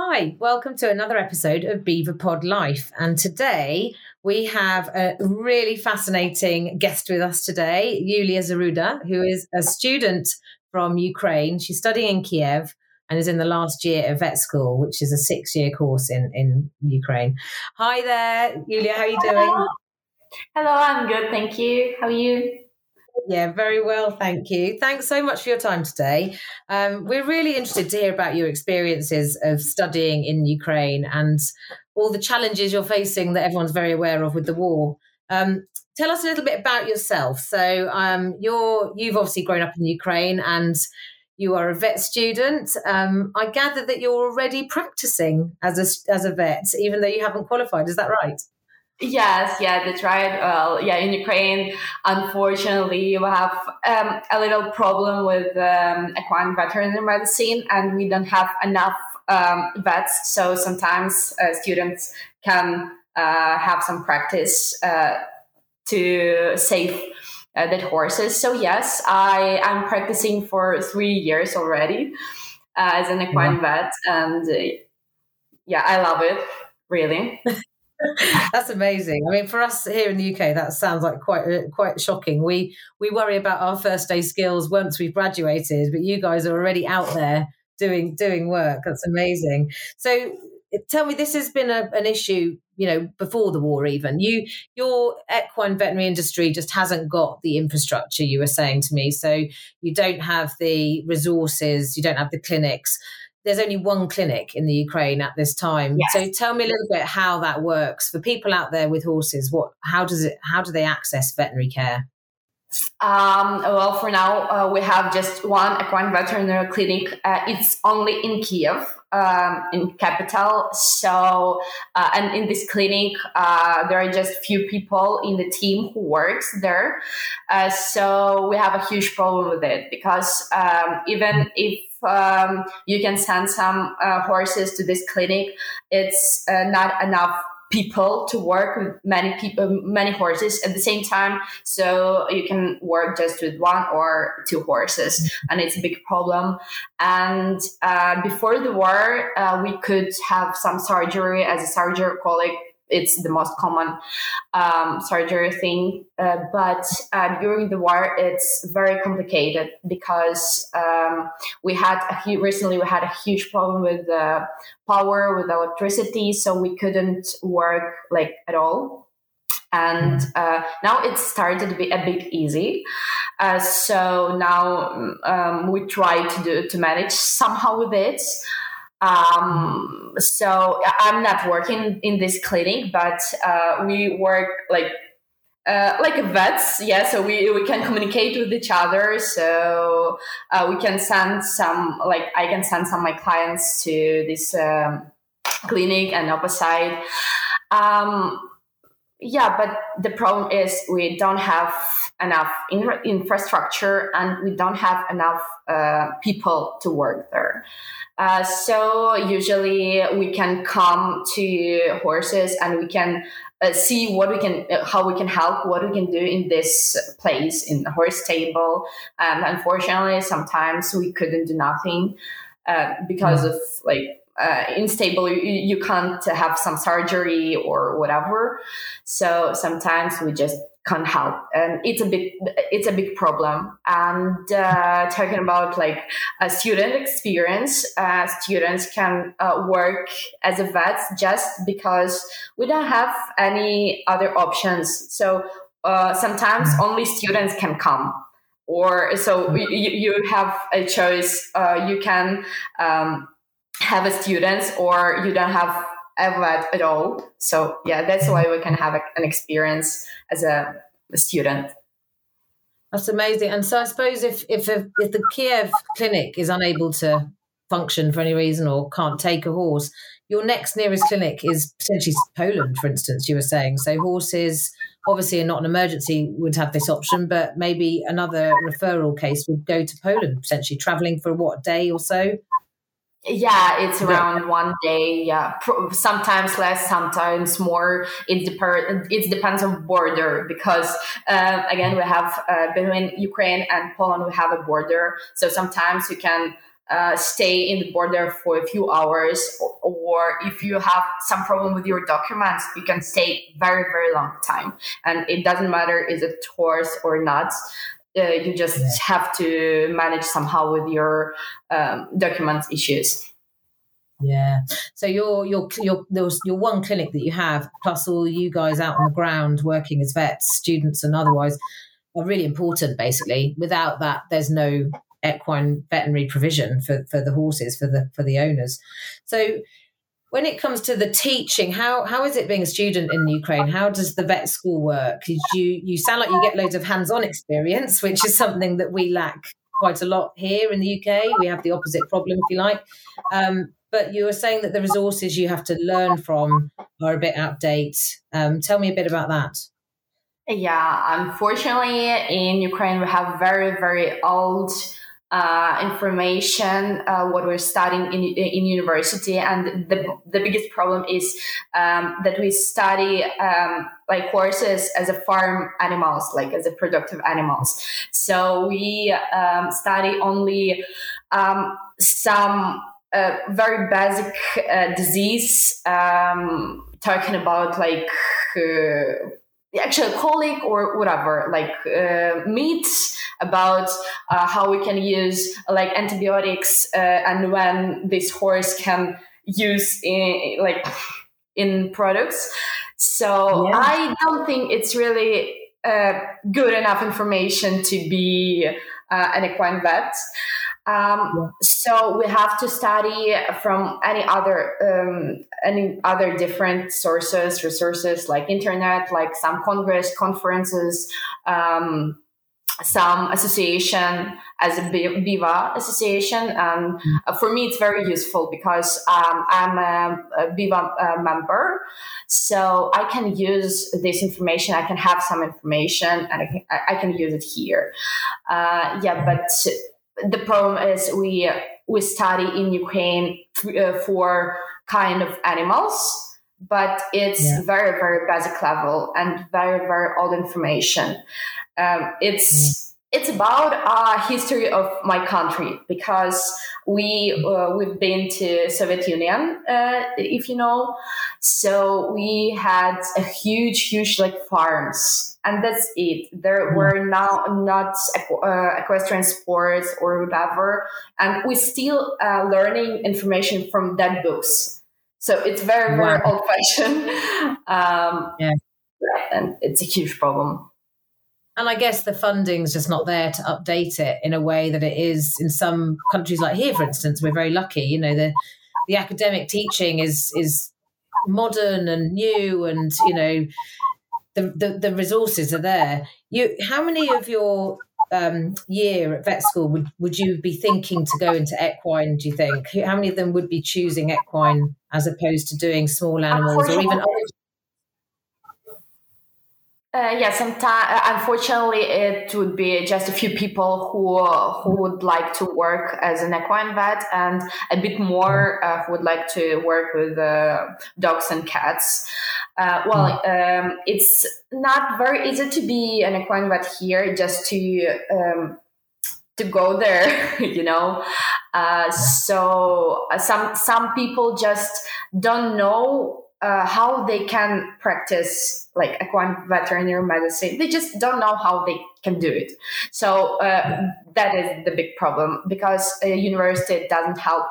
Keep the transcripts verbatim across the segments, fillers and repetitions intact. Hi, welcome to another episode of BEVApod Life. And today we have a really fascinating guest with us today, Yuliia Zaruda, who is a student from Ukraine. She's studying in Kyiv and is in the last year of vet school, which is a six-year course in, in Ukraine. Hi there, Yuliia, how are you doing? Hello, I'm good, thank you. How are you? Yeah, very well, thank you. Thanks so much for your time today. Um, we're really interested to hear about your experiences of studying in Ukraine and all the challenges you're facing that everyone's very aware of with the war. Um, tell us a little bit about yourself. So um, you're, you've obviously grown up in Ukraine and you are a vet student. Um, I gather that you're already practicing as a, as a vet, even though you haven't qualified. Is that right? Yes, yeah, that's right. Well, yeah, in Ukraine, unfortunately, we have um, a little problem with um, equine veterinary medicine, and we don't have enough um, vets. So sometimes uh, students can uh, have some practice uh, to save uh, that horses. So yes, I am practicing for three years already uh, as an equine yeah. vet, and uh, yeah, I love it really. That's amazing. I mean, for us here in the U K, that sounds like quite quite shocking. We we worry about our first day skills once we've graduated, but you guys are already out there doing doing work. That's amazing. So tell me, this has been a, an issue, you know, before the war even. You your equine veterinary industry just hasn't got the infrastructure, you were saying to me. So you don't have the resources, you don't have the clinics. There's only one clinic in the Ukraine at this time. Yes. So tell me a little bit how that works for people out there with horses. What, how does it, how do they access veterinary care? Um, well, for now, uh, we have just one equine veterinary clinic. Uh, it's only in Kyiv, um, in capital. So, uh, and in this clinic, uh, there are just few people in the team who works there. Uh, so we have a huge problem with it because um, even if Um, you can send some uh, horses to this clinic, it's uh, not enough people to work with many people, many horses at the same time. So you can work just with one or two horses, and it's a big problem. And uh, before the war, uh, we could have some surgery as a surgery colleague. It's the most common um, surgery thing. Uh, but uh, during the war, it's very complicated because um, we had a hu- recently we had a huge problem with uh, power, with electricity, so we couldn't work like at all. And uh, now it's started to be a bit easy. Uh, so now um, we try to do to manage somehow with it. Um, so I'm not working in this clinic, but, uh, we work like, uh, like vets. Yeah. So we, we can communicate with each other. So, uh, we can send some, like, I can send some of my clients to this, um, clinic and opposite. Um, yeah, but the problem is we don't have enough in- infrastructure and we don't have enough, uh, people to work there. Uh, so usually we can come to horses and we can uh, see what we can, uh, how we can help, what we can do in this place, in the horse stable. And unfortunately, sometimes we couldn't do nothing, uh, because mm. of like, uh, in stable, you, you can't have some surgery or whatever. So sometimes we just can't help, and it's a big it's a big problem. And uh, talking about like a student experience, uh, students can uh, work as a vet just because we don't have any other options. So uh, sometimes only students can come, or so you, you have a choice. Uh, you can um, have a student, or you don't have a vet at all. So yeah, that's why we can have a, an experience as a, a student. That's amazing. And so I suppose if if, a, if the Kyiv clinic is unable to function for any reason or can't take a horse, your next nearest clinic is potentially Poland, for instance, you were saying. So horses, obviously not an emergency, would have this option, but maybe another referral case would go to Poland, potentially traveling for what, a day or so? Yeah, it's around yeah. one day. Yeah, sometimes less, sometimes more. It depends. It depends on border because uh, again, we have uh, between Ukraine and Poland, we have a border. So sometimes you can uh, stay in the border for a few hours, or, or if you have some problem with your documents, you can stay very, very long time. And it doesn't matter is it tourists or not. Uh, you just yeah. have to manage somehow with your um, document issues. Yeah. So your your your those your one clinic that you have, plus all you guys out on the ground working as vets, students, and otherwise, are really important. Basically, without that, there's no equine veterinary provision for, for the horses for the for the owners. So when it comes to the teaching, how how is it being a student in Ukraine? How does the vet school work? You you sound like you get loads of hands-on experience, which is something that we lack quite a lot here in the U K. We have the opposite problem, if you like. Um, But you were saying that the resources you have to learn from are a bit outdated. Um, tell me a bit about that. Yeah, unfortunately, in Ukraine, we have very, very old uh, information, uh, what we're studying in in university. And the the biggest problem is um, that we study um, like horses as a farm animals, like as a productive animals. So we um, study only um, some... Uh, very basic uh, disease, um, talking about like uh, actually colic or whatever, like uh, meat, about uh, how we can use like antibiotics uh, and when this horse can use in, like in products. So yeah. I don't think it's really uh, good enough information to be uh, an equine vet. Um, so we have to study from any other, um, any other different sources, resources like internet, like some congress, conferences, um, some association as a BIVA association. Um, for me, it's very useful because um, I'm a, a BIVA uh, member, so I can use this information. I can have some information, and I can, I can use it here. Uh, yeah, but. The problem is we we study in Ukraine uh, for kind of animals, but it's yeah. very, very basic level and very, very old information. Um, it's mm. it's about uh, history of my country because we uh, we've been to Soviet Union, uh, if you know. So we had a huge, huge like farms. And that's it. There were now not uh, equestrian sports or whatever, and we're still uh, learning information from that books. So it's very, very wow. old-fashioned. Um, yeah, and it's a huge problem. And I guess the funding's just not there to update it in a way that it is in some countries, like here, for instance. We're very lucky. You know, the the academic teaching is is modern and new, and you know. The, the, the resources are there. You, how many of your um, year at vet school would, would you be thinking to go into equine, do you think? How many of them would be choosing equine as opposed to doing small animals or even other? Uh, yeah, sometimes, unfortunately, it would be just a few people who who would like to work as an equine vet, and a bit more uh, who would like to work with uh, dogs and cats. Uh, well, um, it's not very easy to be an equine vet here, just to um, to go there, you know. Uh, so some some people just don't know. Uh, how they can practice like equine veterinary medicine. They just don't know how they can do it. So uh, that is the big problem because a university doesn't help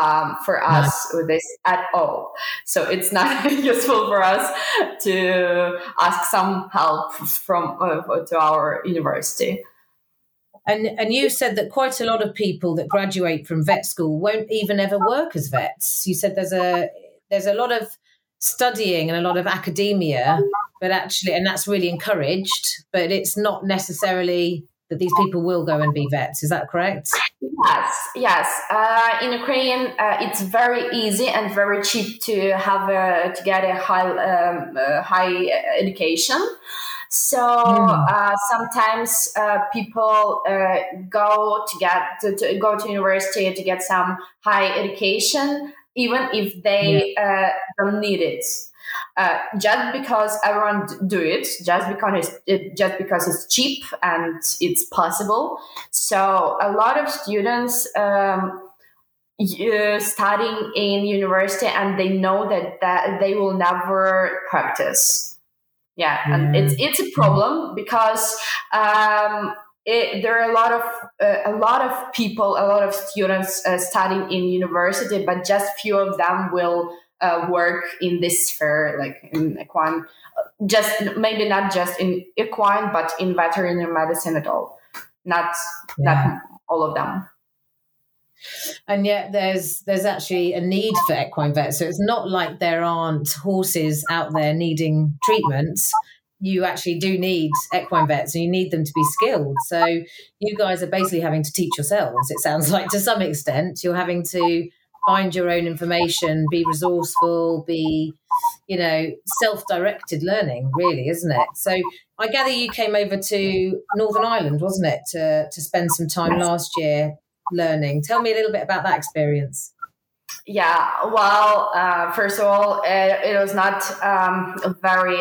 um, for us with this at all. So it's not useful for us to ask some help from uh, to our university. And and you said that quite a lot of people that graduate from vet school won't even ever work as vets. You said there's a there's a lot of studying and a lot of academia, but actually, and that's really encouraged, but it's not necessarily that these people will go and be vets. Is that correct? Yes, yes. Uh, in Ukraine, uh, it's very easy and very cheap to have a, to get a high um, uh, high education. So uh, sometimes uh, people uh, go to get to, to go to university to get some high education, even if they yeah. uh, don't need it. Uh, just because everyone do it, just because it's, just because it's cheap and it's possible. So a lot of students um, uh, studying in university, and they know that, that they will never practice. Yeah, mm-hmm. and it's it's a problem because um, it, there are a lot of uh, a lot of people, a lot of students uh, studying in university, but just few of them will. Uh, work in this sphere, like in equine, just maybe not just in equine, but in veterinary medicine at all. Not yeah. not all of them. And yet there's there's actually a need for equine vets. So it's not like there aren't horses out there needing treatments. You actually do need equine vets, and you need them to be skilled. So you guys are basically having to teach yourselves, it sounds like, to some extent. You're having to find your own information, be resourceful, be, you know, self-directed learning, really, isn't it? So I gather you came over to Northern Ireland, wasn't it, to, to spend some time last year learning. Tell me a little bit about that experience. Yeah, well, uh, first of all, it, it was not um, very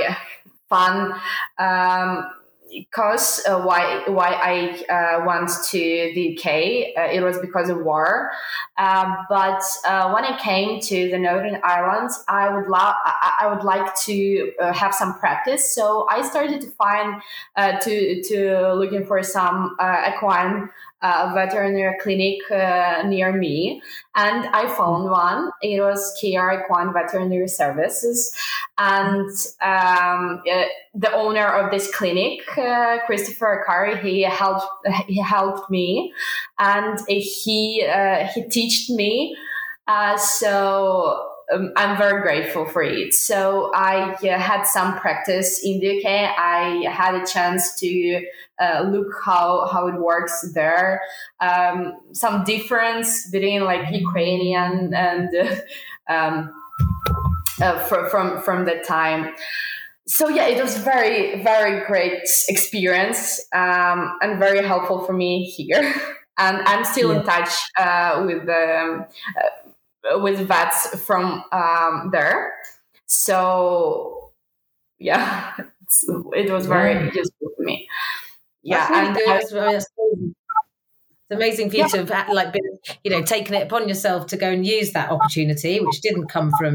fun um Because uh, why why I uh, went to the U K, uh, it was because of war. Uh, but uh, when I came to the Northern Ireland, I would love I would like to uh, have some practice. So I started to find uh, to to looking for some uh, equine uh, veterinary clinic uh, near me, and I found one. It was K R Kwan Veterinary Services, and um, uh, the owner of this clinic. Uh, Christopher Curry, he helped he helped me, and he uh, he taught me. Uh, so um, I'm very grateful for it. So I uh, had some practice in the U K. I had a chance to uh, look how, how it works there. Um, some difference between like Ukrainian and uh, um, uh, from, from from that time. So yeah, it was very, very great experience um, and very helpful for me here. And I'm still yeah. in touch uh, with um, uh, with vets from um, there. So yeah, it's, it was very yeah. useful for me. Yeah, that's really and good. I, It's amazing for you yeah. to have like been, you know, taken it upon yourself to go and use that opportunity, which didn't come from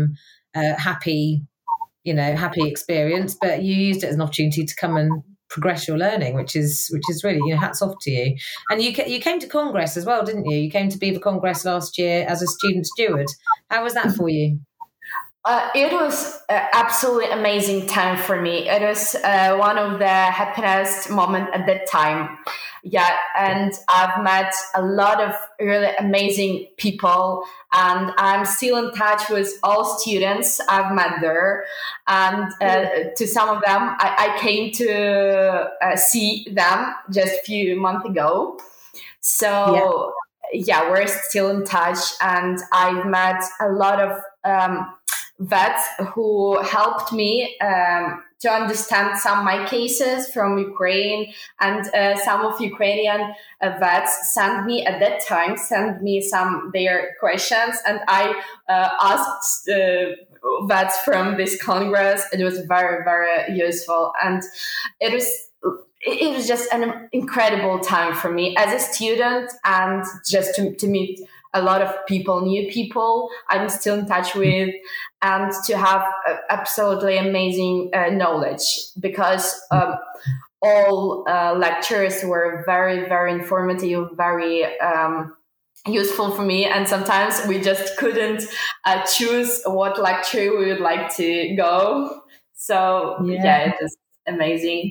uh, happy. you know, happy experience, but you used it as an opportunity to come and progress your learning, which is, which is really, you know, hats off to you. And you, you came to Congress as well, didn't you? You came to BEVA Congress last year as a student steward. How was that for you? Uh, it was an absolutely amazing time for me. It was uh, one of the happiest moments at that time. Yeah, and I've met a lot of really amazing people, and I'm still in touch with all students I've met there. And uh, to some of them, I, I came to uh, see them just a few months ago. So, yeah. yeah, we're still in touch, and I've met a lot of um vets who helped me um, to understand some of my cases from Ukraine, and uh, some of Ukrainian uh, vets sent me at that time, sent me some their questions, and I uh, asked uh, vets from this Congress. It was very, very useful, and it was it was just an incredible time for me as a student, and just to, to meet a lot of people, new people I'm still in touch with, and to have uh, absolutely amazing uh, knowledge, because um, all uh, lectures were very, very informative, very um, useful for me. And sometimes we just couldn't uh, choose what lecture we would like to go. So yeah, yeah it was amazing.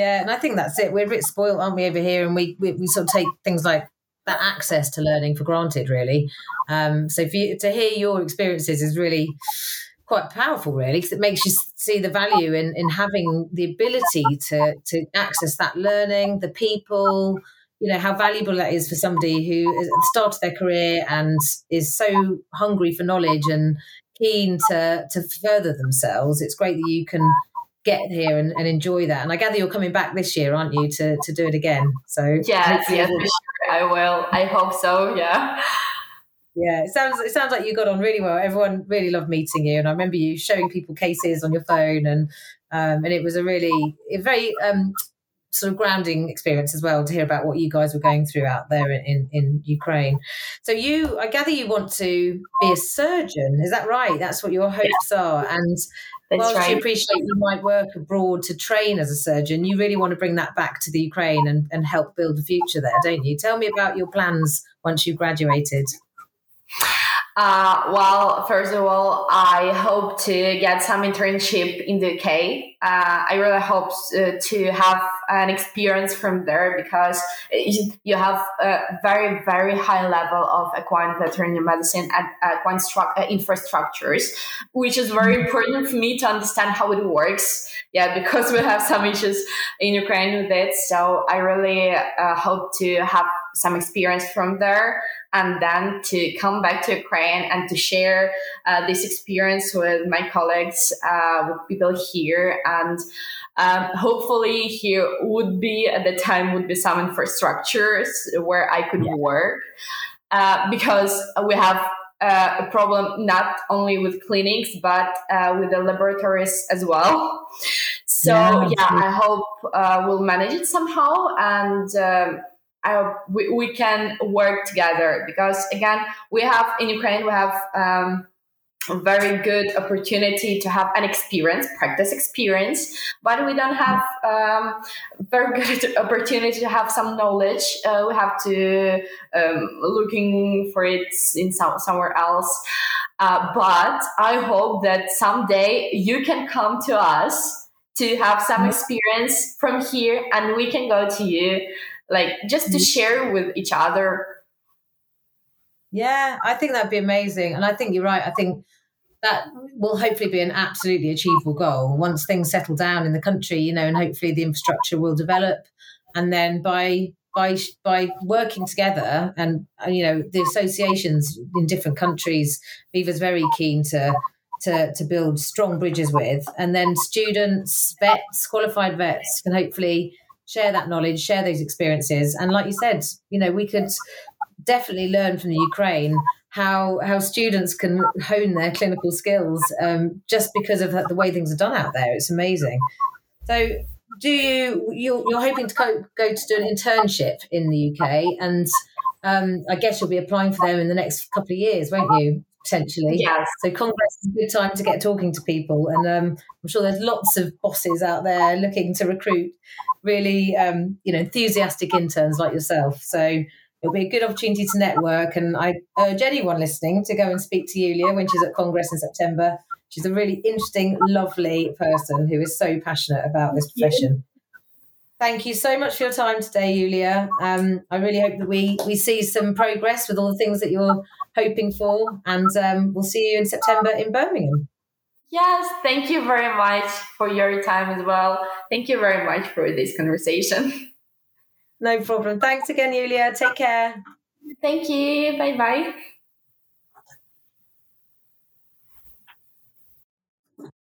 Yeah, and I think that's it. We're a bit spoiled, aren't we, over here? And we, we, we sort of take things like that access to learning for granted, really. Um, so for you, to hear your experiences is really quite powerful, really, because it makes you see the value in, in having the ability to, to access that learning, the people, you know, how valuable that is for somebody who is at the start of their career and is so hungry for knowledge and keen to, to further themselves. It's great that you can get here and, and enjoy that. And I gather you're coming back this year, aren't you, to, to do it again? So yes, yes, for sure I will. I hope so, yeah. Yeah, it sounds it sounds like you got on really well. Everyone really loved meeting you, and I remember you showing people cases on your phone, and um, and it was a really a very um, sort of grounding experience as well to hear about what you guys were going through out there in, in, in Ukraine. So you, I gather, you want to be a surgeon, is that right? That's what your hopes yeah. are, and That's whilst right. you appreciate you might work abroad to train as a surgeon, you really want to bring that back to the Ukraine and, and help build the future there, don't you? Tell me about your plans once you graduated. Uh, well, first of all, I hope to get some internship in the U K. Uh, I really hope uh, to have an experience from there, because you have a very, very high level of equine veterinary medicine and equine stru- uh, infrastructures, which is very important for me to understand how it works. Yeah, because we have some issues in Ukraine with it. So I really uh, hope to have some experience from there, and then to come back to Ukraine and to share uh, this experience with my colleagues, uh, with people here. And um, hopefully here would be, at the time, would be some infrastructures where I could yeah. work, uh, because we have Uh, a problem not only with clinics but uh, with the laboratories as well. So yeah, yeah I hope uh, we'll manage it somehow, and uh, I hope we, we can work together, because again, we have in Ukraine we have um, a very good opportunity to have an experience, practice experience, but we don't have um, very good opportunity to have some knowledge. Uh, we have to um, looking for it in some, somewhere else. Uh, but I hope that someday you can come to us to have some experience from here, and we can go to you, like just to share with each other. Yeah, I think that'd be amazing. And I think you're right. I think that will hopefully be an absolutely achievable goal once things settle down in the country, you know, and hopefully the infrastructure will develop. And then by by by working together and, you know, the associations in different countries, BEVA's very keen to to to build strong bridges with. And then students, vets, qualified vets can hopefully share that knowledge, share those experiences. And like you said, you know, we could definitely learn from the Ukraine how how students can hone their clinical skills um, just because of the way things are done out there. It's amazing. So do you, you're, you're hoping to go, go to do an internship in the U K, and um, I guess you'll be applying for them in the next couple of years, won't you, potentially? Yes. So Congress is a good time to get talking to people, and um, I'm sure there's lots of bosses out there looking to recruit really um, you know, enthusiastic interns like yourself. So it'll be a good opportunity to network, and I urge anyone listening to go and speak to Yuliia when she's at Congress in September. She's a really interesting, lovely person who is so passionate about this profession. Thank you so much for your time today, Yuliia. Um, I really hope that we, we see some progress with all the things that you're hoping for, and um, we'll see you in September in Birmingham. Yes, thank you very much for your time as well. Thank you very much for this conversation. No problem. Thanks again, Yuliia. Take care. Thank you. Bye-bye.